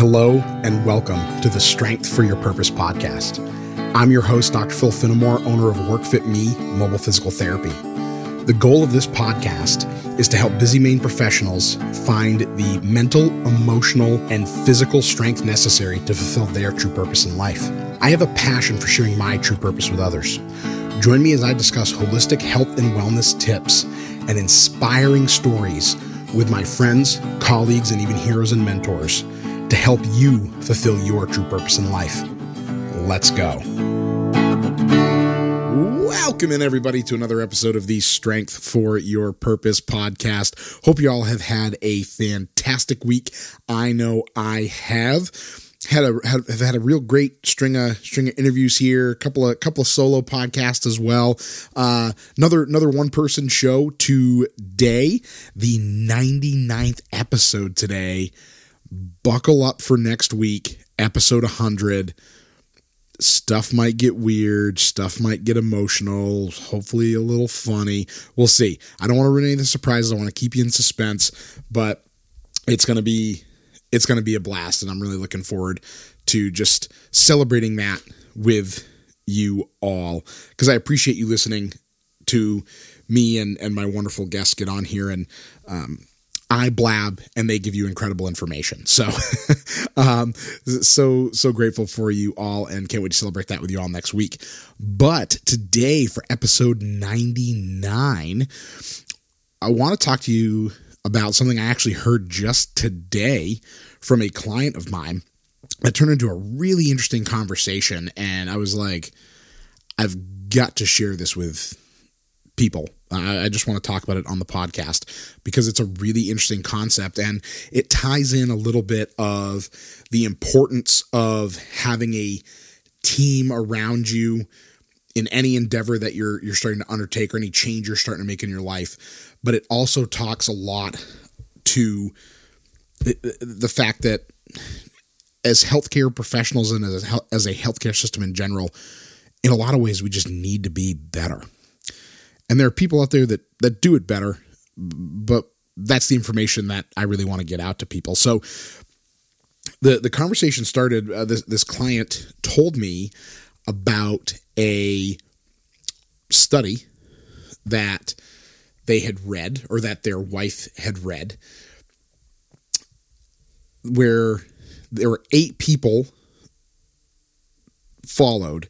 Hello and welcome to the Strength for Your Purpose podcast. I'm your host, Dr. Phil Finnamore, owner of WorkFit Me Mobile Physical Therapy. The goal of this podcast is to help busy Maine professionals find the mental, emotional, and physical strength necessary to fulfill their true purpose in life. I have a passion for sharing my true purpose with others. Join me as I discuss holistic health and wellness tips and inspiring stories with my friends, colleagues, and even heroes and mentors to help you fulfill your true purpose in life. Let's go. Welcome in, everybody, to another episode of the Strength for Your Purpose podcast. Hope you all have had a fantastic week. I know I have. Have had a real great string of interviews here, a couple of solo podcasts as well. Another one person show today, the 99th episode today. Buckle up for next week, episode 100. Stuff might get weird. Stuff might get emotional. Hopefully a little funny. We'll see. I don't want to ruin any of the surprises. I want to keep you in suspense, but it's going to be a blast. And I'm really looking forward to just celebrating that with you all, because I appreciate you listening to me and my wonderful guests get on here and, I blab and they give you incredible information. So, so grateful for you all and can't wait to celebrate that with you all next week. But today for episode 99, I want to talk to you about something I actually heard just today from a client of mine that turned into a really interesting conversation. And I was like, I've got to share this with people. I just want to talk about it on the podcast because it's a really interesting concept and it ties in a little bit of the importance of having a team around you in any endeavor that you're starting to undertake or any change you're starting to make in your life. But it also talks a lot to the fact that as healthcare professionals and as a healthcare system in general, in a lot of ways, we just need to be better. And there are people out there that do it better, but that's the information that I really want to get out to people. So the conversation started, this client told me about a study that they had read or that their wife had read where there were 8 people followed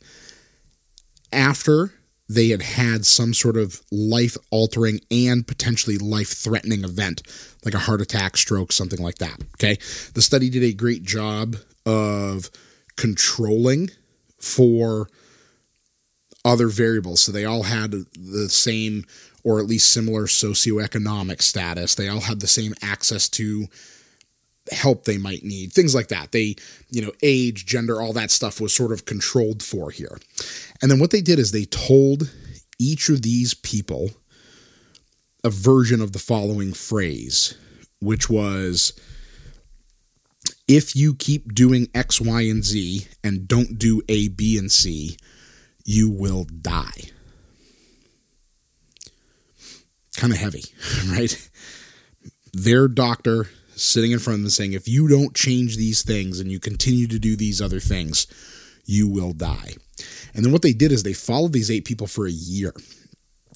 after they had some sort of life-altering and potentially life-threatening event, like a heart attack, stroke, something like that, okay? The study did a great job of controlling for other variables. So they all had the same or at least similar socioeconomic status. They all had the same access to help they might need, things like that. They, age, gender, all that stuff was sort of controlled for here. And then what they did is they told each of these people a version of the following phrase, which was, if you keep doing X, Y, and Z and don't do A, B, and C, you will die. Kind of heavy, right? Their doctor sitting in front of them saying, if you don't change these things and you continue to do these other things, you will die. And then what they did is they followed these 8 people for a year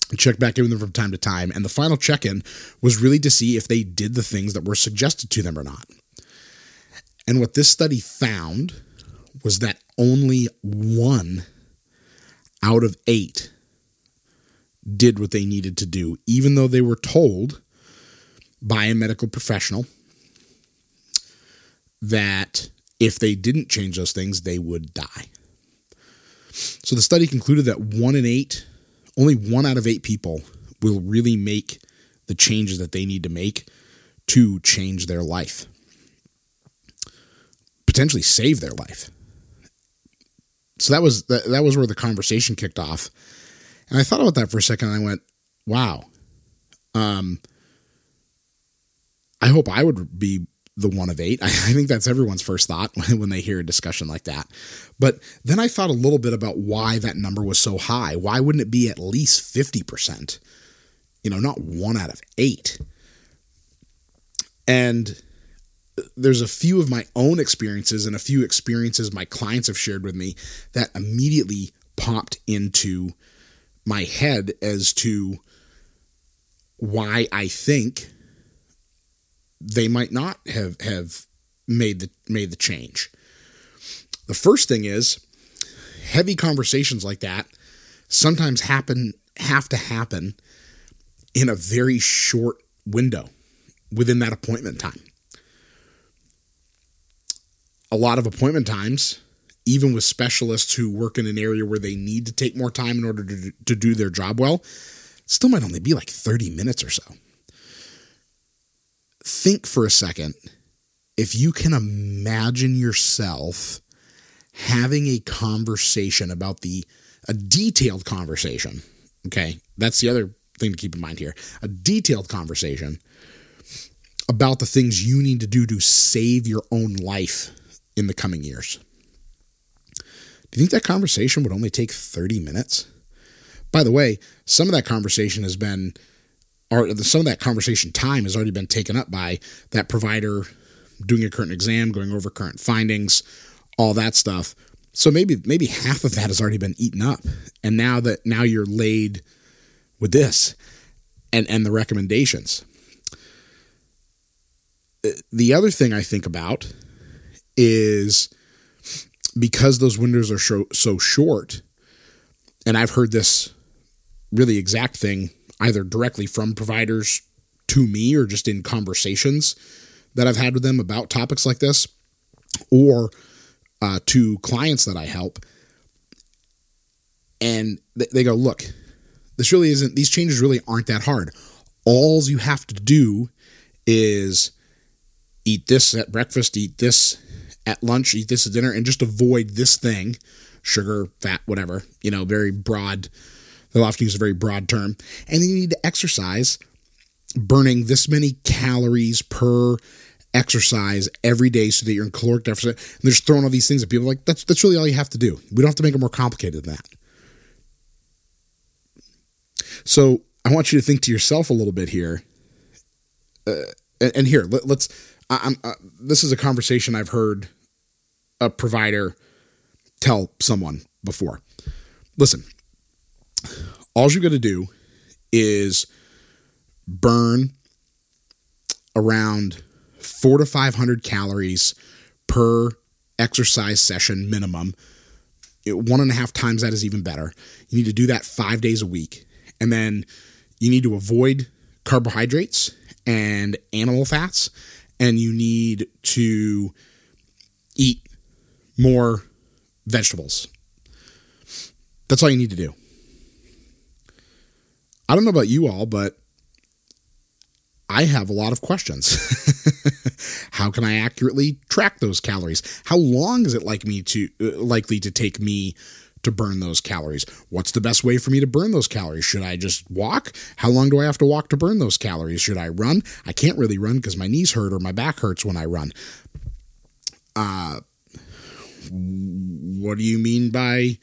and checked back in with them from time to time. And the final check-in was really to see if they did the things that were suggested to them or not. And what this study found was that only 1 out of 8 did what they needed to do, even though they were told by a medical professional that if they didn't change those things, they would die. So the study concluded that only 1 out of 8 people will really make the changes that they need to make to change their life, potentially save their life. So that was where the conversation kicked off. And I thought about that for a second and I went, wow, I hope I would be the 1 of 8. I think that's everyone's first thought when they hear a discussion like that. But then I thought a little bit about why that number was so high. Why wouldn't it be at least 50%? Not 1 out of 8. And there's a few of my own experiences and a few experiences my clients have shared with me that immediately popped into my head as to why I think they might not have made the change. The first thing is heavy conversations like that sometimes have to happen in a very short window within that appointment time. A lot of appointment times, even with specialists who work in an area where they need to take more time in order to do their job well, still might only be like 30 minutes or so. Think for a second, if you can imagine yourself having a conversation about a detailed conversation, okay? That's the other thing to keep in mind here. A detailed conversation about the things you need to do to save your own life in the coming years. Do you think that conversation would only take 30 minutes? By the way, some of that conversation time has already been taken up by that provider doing a current exam, going over current findings, all that stuff. So maybe half of that has already been eaten up. And now you're laid with this and the recommendations. The other thing I think about is, because those windows are so short, and I've heard this really exact thing either directly from providers to me or just in conversations that I've had with them about topics like this, or to clients that I help. And they go, look, these changes really aren't that hard. All you have to do is eat this at breakfast, eat this at lunch, eat this at dinner, and just avoid this thing, sugar, fat, whatever, very broad. They'll often use a very broad term. And then you need to exercise, burning this many calories per exercise every day so that you're in caloric deficit. And they're just throwing all these things at people like, that's really all you have to do. We don't have to make it more complicated than that. So I want you to think to yourself a little bit here. And here, this is a conversation I've heard a provider tell someone before. Listen, all you got to do is burn around 400 to 500 calories per exercise session minimum. 1.5 times that is even better. You need to do that 5 days a week. And then you need to avoid carbohydrates and animal fats. And you need to eat more vegetables. That's all you need to do. I don't know about you all, but I have a lot of questions. How can I accurately track those calories? How long is it likely to take me to burn those calories? What's the best way for me to burn those calories? Should I just walk? How long do I have to walk to burn those calories? Should I run? I can't really run because my knees hurt or my back hurts when I run. What do you mean by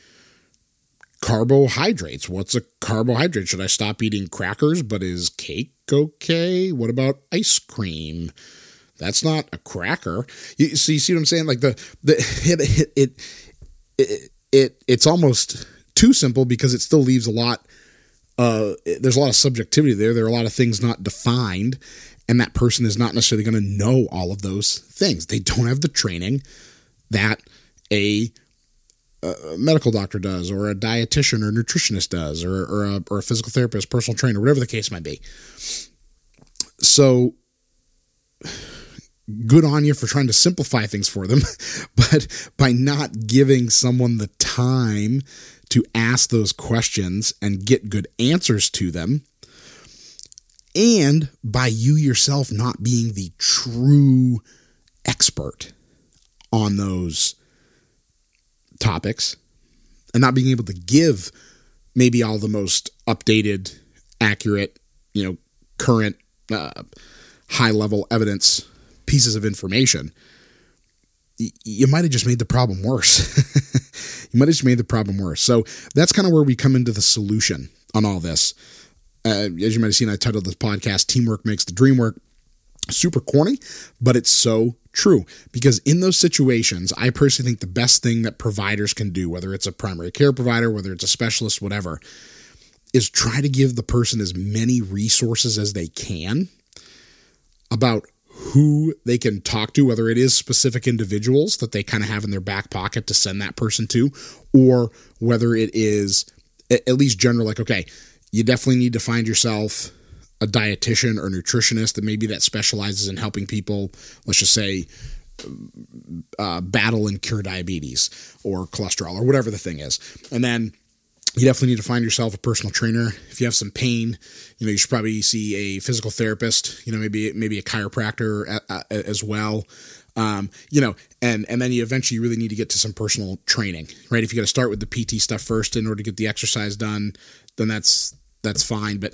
carbohydrates? What's a carbohydrate? Should I stop eating crackers? But is cake okay? What about ice cream? That's not a cracker. So you see what I'm saying? Like it's almost too simple because it still leaves there's a lot of subjectivity there. There are a lot of things not defined, and that person is not necessarily going to know all of those things. They don't have the training that a medical doctor does, or a dietitian or nutritionist does, or a physical therapist, personal trainer, whatever the case might be. So good on you for trying to simplify things for them, but by not giving someone the time to ask those questions and get good answers to them, and by you yourself not being the true expert on those topics and not being able to give maybe all the most updated, accurate, current, high-level evidence pieces of information, you might have just made the problem worse. So that's kind of where we come into the solution on all this. As you might have seen, I titled this podcast, Teamwork Makes the Dream Work. Super corny, but it's so true, because in those situations, I personally think the best thing that providers can do, whether it's a primary care provider, whether it's a specialist, whatever, is try to give the person as many resources as they can about who they can talk to, whether it is specific individuals that they kind of have in their back pocket to send that person to, or whether it is at least general, like, okay, you definitely need to find yourself a dietitian or nutritionist that maybe that specializes in helping people, let's just say, battle and cure diabetes or cholesterol or whatever the thing is. And then you definitely need to find yourself a personal trainer. If you have some pain, you know, you should probably see a physical therapist, you know, maybe a chiropractor as well. You know, and then you eventually really need to get to some personal training, right? If you got to start with the PT stuff first in order to get the exercise done, then that's fine. But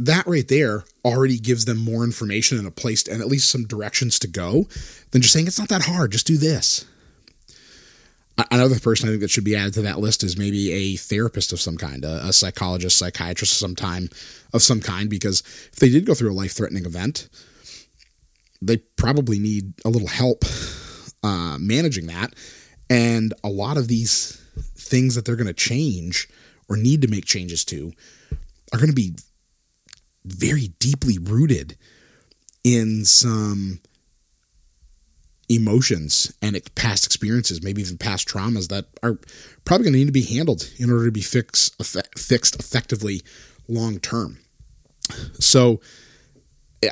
that right there already gives them more information and a place to, and at least some directions to go than just saying, it's not that hard. Just do this. Another person I think that should be added to that list is maybe a therapist of some kind, a psychologist, psychiatrist of some kind, because if they did go through a life-threatening event, they probably need a little help managing that. And a lot of these things that they're going to change or need to make changes to are going to be very deeply rooted in some emotions and past experiences, maybe even past traumas that are probably going to need to be handled in order to be fixed effectively long-term. So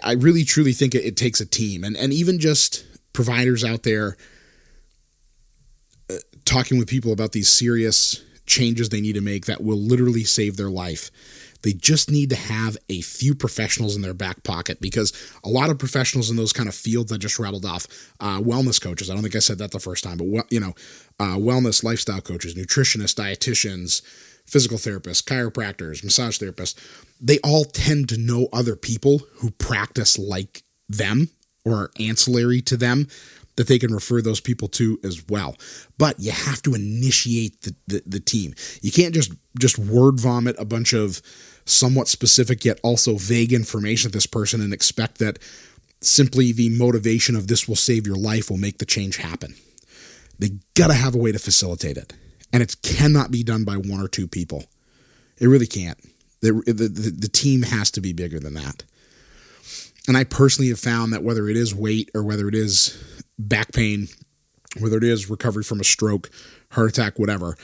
I really, truly think it takes a team, and even just providers out there talking with people about these serious changes they need to make that will literally save their life. They just need to have a few professionals in their back pocket, because a lot of professionals in those kind of fields I just rattled off, wellness coaches, I don't think I said that the first time, but wellness lifestyle coaches, nutritionists, dietitians, physical therapists, chiropractors, massage therapists, they all tend to know other people who practice like them or are ancillary to them that they can refer those people to as well. But you have to initiate the team. You can't just word vomit a bunch of somewhat specific yet also vague information at this person and expect that simply the motivation of this will save your life will make the change happen. They gotta have a way to facilitate it. And it cannot be done by one or two people. It really can't. The team has to be bigger than that. And I personally have found that whether it is weight or whether it is back pain, whether it is recovery from a stroke, heart attack, whatever,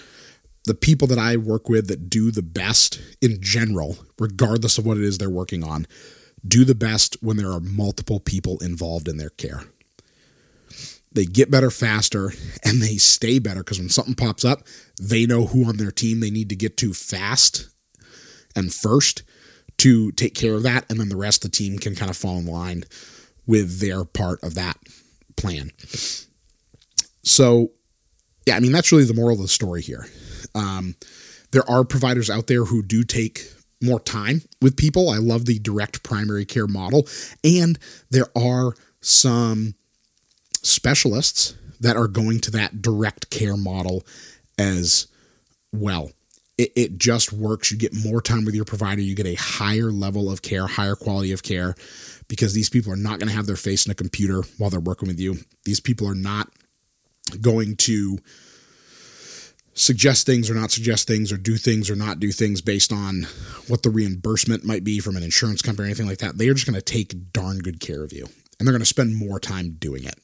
the people that I work with that do the best in general, regardless of what it is they're working on, do the best when there are multiple people involved in their care. They get better faster and they stay better because when something pops up, they know who on their team they need to get to fast and first to take care of that. And then the rest of the team can kind of fall in line with their part of that plan. So, yeah, I mean, that's really the moral of the story here. There are providers out there who do take more time with people. I love the direct primary care model. And there are some specialists that are going to that direct care model as well. It just works. You get more time with your provider. You get a higher level of care, higher quality of care, because these people are not going to have their face in a computer while they're working with you. These people are not going to suggest things or not suggest things or do things or not do things based on what the reimbursement might be from an insurance company or anything like that. They are just going to take darn good care of you. And they're going to spend more time doing it.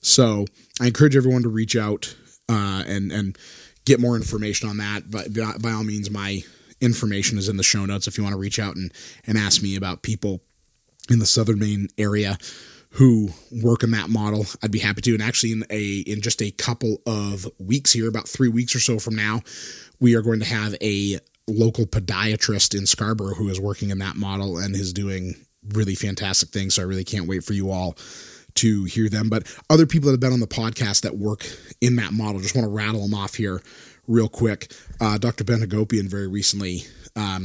So I encourage everyone to reach out and get more information on that. But by all means, my information is in the show notes if you want to reach out and ask me about people in the Southern Maine area who work in that model. I'd be happy to. And actually, in just a couple of weeks here, about 3 weeks or so from now, we are going to have a local podiatrist in Scarborough who is working in that model and is doing really fantastic things. So I really can't wait for you all to hear them. But other people that have been on the podcast that work in that model, just want to rattle them off here real quick. Dr. Ben Agopian very recently,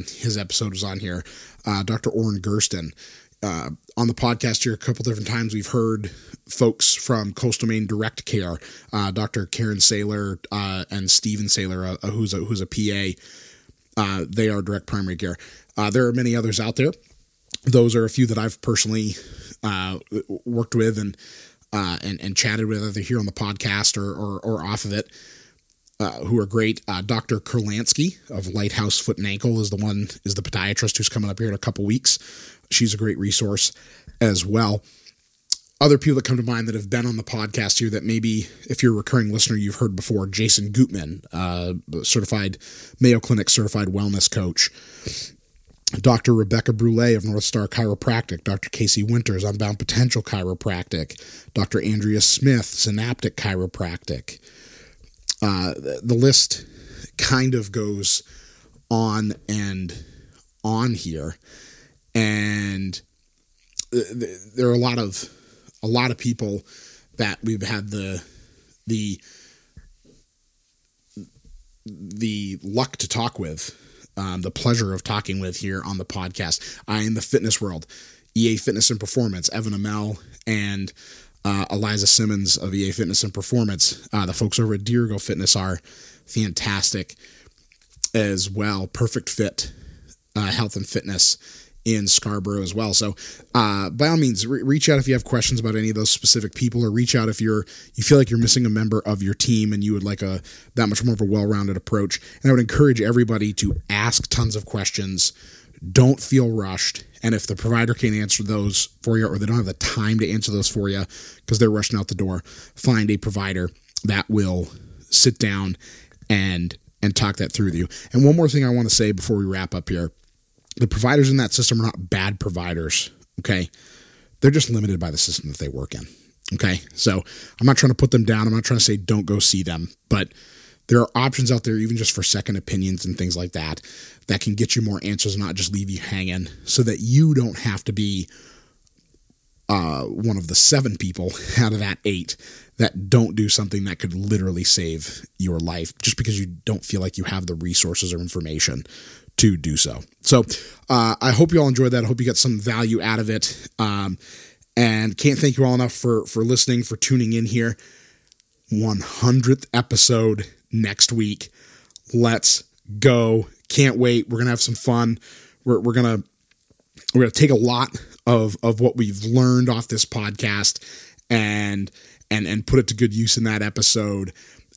his episode was on here. Dr. Oren Gersten, on the podcast here a couple different times. We've heard folks from Coastal Maine Direct Care, Dr. Karen Saylor and Stephen Saylor, who's a PA. They are direct primary care. There are many others out there. Those are a few that I've personally worked with and and chatted with, either here on the podcast or off of it, who are great. Dr. Kurlansky of Lighthouse Foot and Ankle is the podiatrist who's coming up here in a couple weeks. She's a great resource as well. Other people that come to mind that have been on the podcast here that maybe, if you're a recurring listener, you've heard before: Jason Gutman, certified Mayo Clinic certified wellness coach; Dr. Rebecca Brule of North Star Chiropractic; Dr. Casey Winters, Unbound Potential Chiropractic; Dr. Andrea Smith, Synaptic Chiropractic. The list kind of goes on and on here, and there are a lot of people that we've had the luck to talk with, the pleasure of talking with here on the podcast. In the fitness world, EA Fitness and Performance, Evan Amell and Eliza Simmons of EA Fitness and Performance. The folks over at Deergo Fitness are fantastic as well. Perfect Fit, health and fitness in Scarborough as well. So by all means, reach out if you have questions about any of those specific people, or reach out if you feel like you're missing a member of your team and you would like that much more of a well-rounded approach. And I would encourage everybody to ask tons of questions. Don't feel rushed. And if the provider can't answer those for you, or they don't have the time to answer those for you because they're rushing out the door, find a provider that will sit down and talk that through with you. And one more thing I want to say before we wrap up here: the providers in that system are not bad providers, okay? They're just limited by the system that they work in, okay? So I'm not trying to put them down. I'm not trying to say don't go see them. But there are options out there, even just for second opinions and things like that, that can get you more answers and not just leave you hanging, so that you don't have to be one of the 7 people out of that 8 that don't do something that could literally save your life just because you don't feel like you have the resources or information to do so. So I hope you all enjoyed that. I hope you got some value out of it. And can't thank you all enough for listening, for tuning in here. 100th episode next week. Let's go. Can't wait. We're going to have some fun. We're going to take a lot of what we've learned off this podcast and put it to good use in that episode.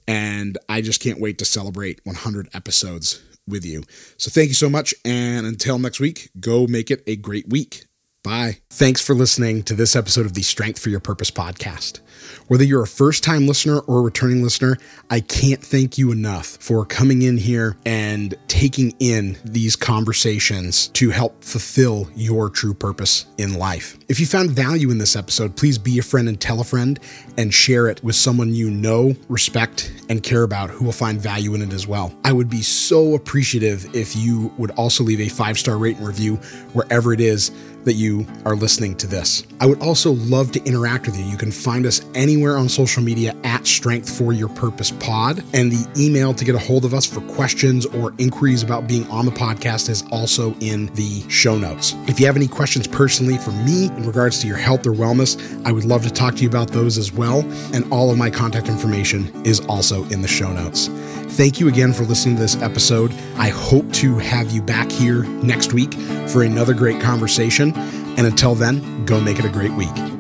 And I just can't wait to celebrate 100 episodes with you. So thank you so much. And until next week, go make it a great week. Bye. Thanks for listening to this episode of the Strength for Your Purpose podcast. Whether you're a first-time listener or a returning listener, I can't thank you enough for coming in here and taking in these conversations to help fulfill your true purpose in life. If you found value in this episode, please be a friend and tell a friend, and share it with someone you know, respect, and care about who will find value in it as well. I would be so appreciative if you would also leave a 5-star rate and review wherever it is that you are listening to this. I would also love to interact with you. You can find us anywhere on social media at Strength for Your Purpose Pod, and the email to get a hold of us for questions or inquiries about being on the podcast is also in the show notes. If you have any questions personally for me in regards to your health or wellness, I would love to talk to you about those as well, and all of my contact information is also in the show notes. Thank you again for listening to this episode. I hope to have you back here next week for another great conversation. And until then, go make it a great week.